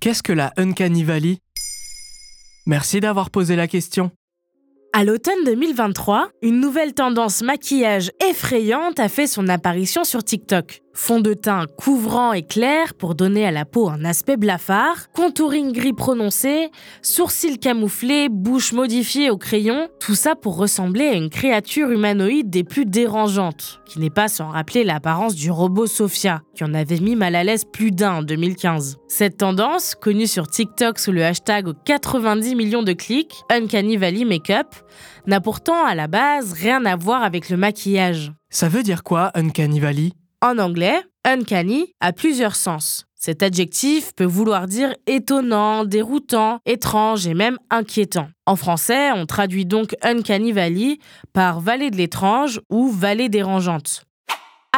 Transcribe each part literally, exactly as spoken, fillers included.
Qu'est-ce que la Uncanny Valley ? Merci d'avoir posé la question. À l'automne deux mille vingt-trois, une nouvelle tendance maquillage effrayante a fait son apparition sur TikTok. Fond de teint couvrant et clair pour donner à la peau un aspect blafard, contouring gris prononcé, sourcils camouflés, bouche modifiée au crayon, tout ça pour ressembler à une créature humanoïde des plus dérangeantes, qui n'est pas sans rappeler l'apparence du robot Sophia, qui en avait mis mal à l'aise plus d'un en deux mille quinze. Cette tendance, connue sur TikTok sous le hashtag aux quatre-vingt-dix millions de clics, Uncanny Valley Makeup, n'a pourtant à la base rien à voir avec le maquillage. Ça veut dire quoi, Uncanny Valley ? En anglais, uncanny a plusieurs sens. Cet adjectif peut vouloir dire étonnant, déroutant, étrange et même inquiétant. En français, on traduit donc Uncanny Valley par vallée de l'étrange ou vallée dérangeante.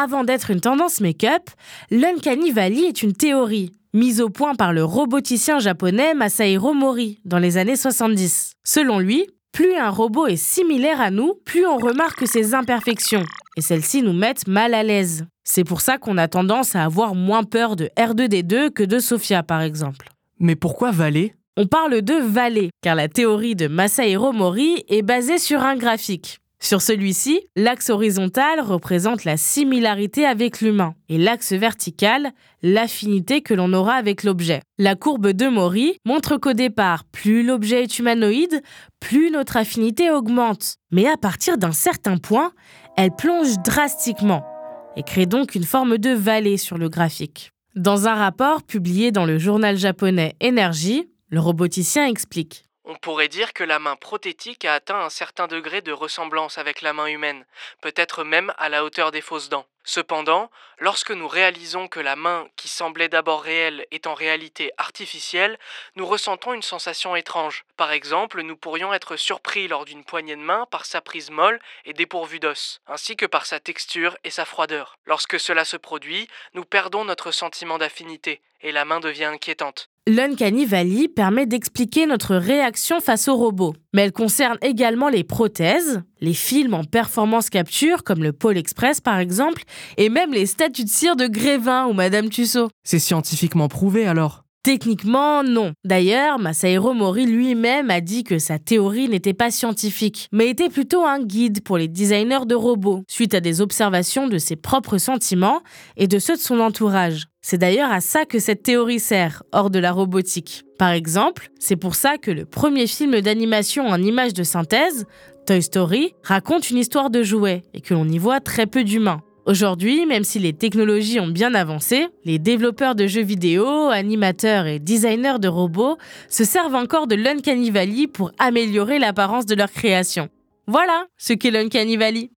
Avant d'être une tendance make-up, l'Uncanny Valley est une théorie, mise au point par le roboticien japonais Masahiro Mori dans les années soixante-dix. Selon lui, plus un robot est similaire à nous, plus on remarque ses imperfections, et celles-ci nous mettent mal à l'aise. C'est pour ça qu'on a tendance à avoir moins peur de R deux D deux que de Sophia, par exemple. Mais pourquoi vallée ? On parle de vallée, car la théorie de Masahiro Mori est basée sur un graphique. Sur celui-ci, l'axe horizontal représente la similarité avec l'humain, et l'axe vertical, l'affinité que l'on aura avec l'objet. La courbe de Mori montre qu'au départ, plus l'objet est humanoïde, plus notre affinité augmente. Mais à partir d'un certain point, elle plonge drastiquement, et crée donc une forme de vallée sur le graphique. Dans un rapport publié dans le journal japonais Energy, le roboticien explique : on pourrait dire que la main prothétique a atteint un certain degré de ressemblance avec la main humaine, peut-être même à la hauteur des fausses dents. Cependant, lorsque nous réalisons que la main, qui semblait d'abord réelle, est en réalité artificielle, nous ressentons une sensation étrange. Par exemple, nous pourrions être surpris lors d'une poignée de main par sa prise molle et dépourvue d'os, ainsi que par sa texture et sa froideur. Lorsque cela se produit, nous perdons notre sentiment d'affinité, et la main devient inquiétante. L'Uncanny Valley permet d'expliquer notre réaction face aux robots, mais elle concerne également les prothèses, les films en performance capture, comme le Pôle Express par exemple, et même les statues de cire de Grévin ou Madame Tussaud. C'est scientifiquement prouvé alors ? Techniquement, non. D'ailleurs, Masahiro Mori lui-même a dit que sa théorie n'était pas scientifique, mais était plutôt un guide pour les designers de robots, suite à des observations de ses propres sentiments et de ceux de son entourage. C'est d'ailleurs à ça que cette théorie sert, hors de la robotique. Par exemple, c'est pour ça que le premier film d'animation en images de synthèse, Toy Story, raconte une histoire de jouets et que l'on y voit très peu d'humains. Aujourd'hui, même si les technologies ont bien avancé, les développeurs de jeux vidéo, animateurs et designers de robots se servent encore de l'Uncanny Valley pour améliorer l'apparence de leur création. Voilà ce qu'est l'Uncanny Valley.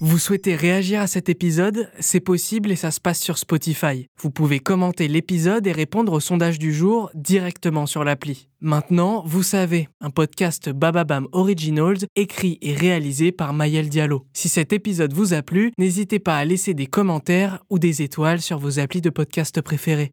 Vous souhaitez réagir à cet épisode ? C'est possible et ça se passe sur Spotify. Vous pouvez commenter l'épisode et répondre au sondage du jour directement sur l'appli. Maintenant, vous savez, un podcast Bababam Originals écrit et réalisé par Maële Diallo. Si cet épisode vous a plu, n'hésitez pas à laisser des commentaires ou des étoiles sur vos applis de podcast préférés.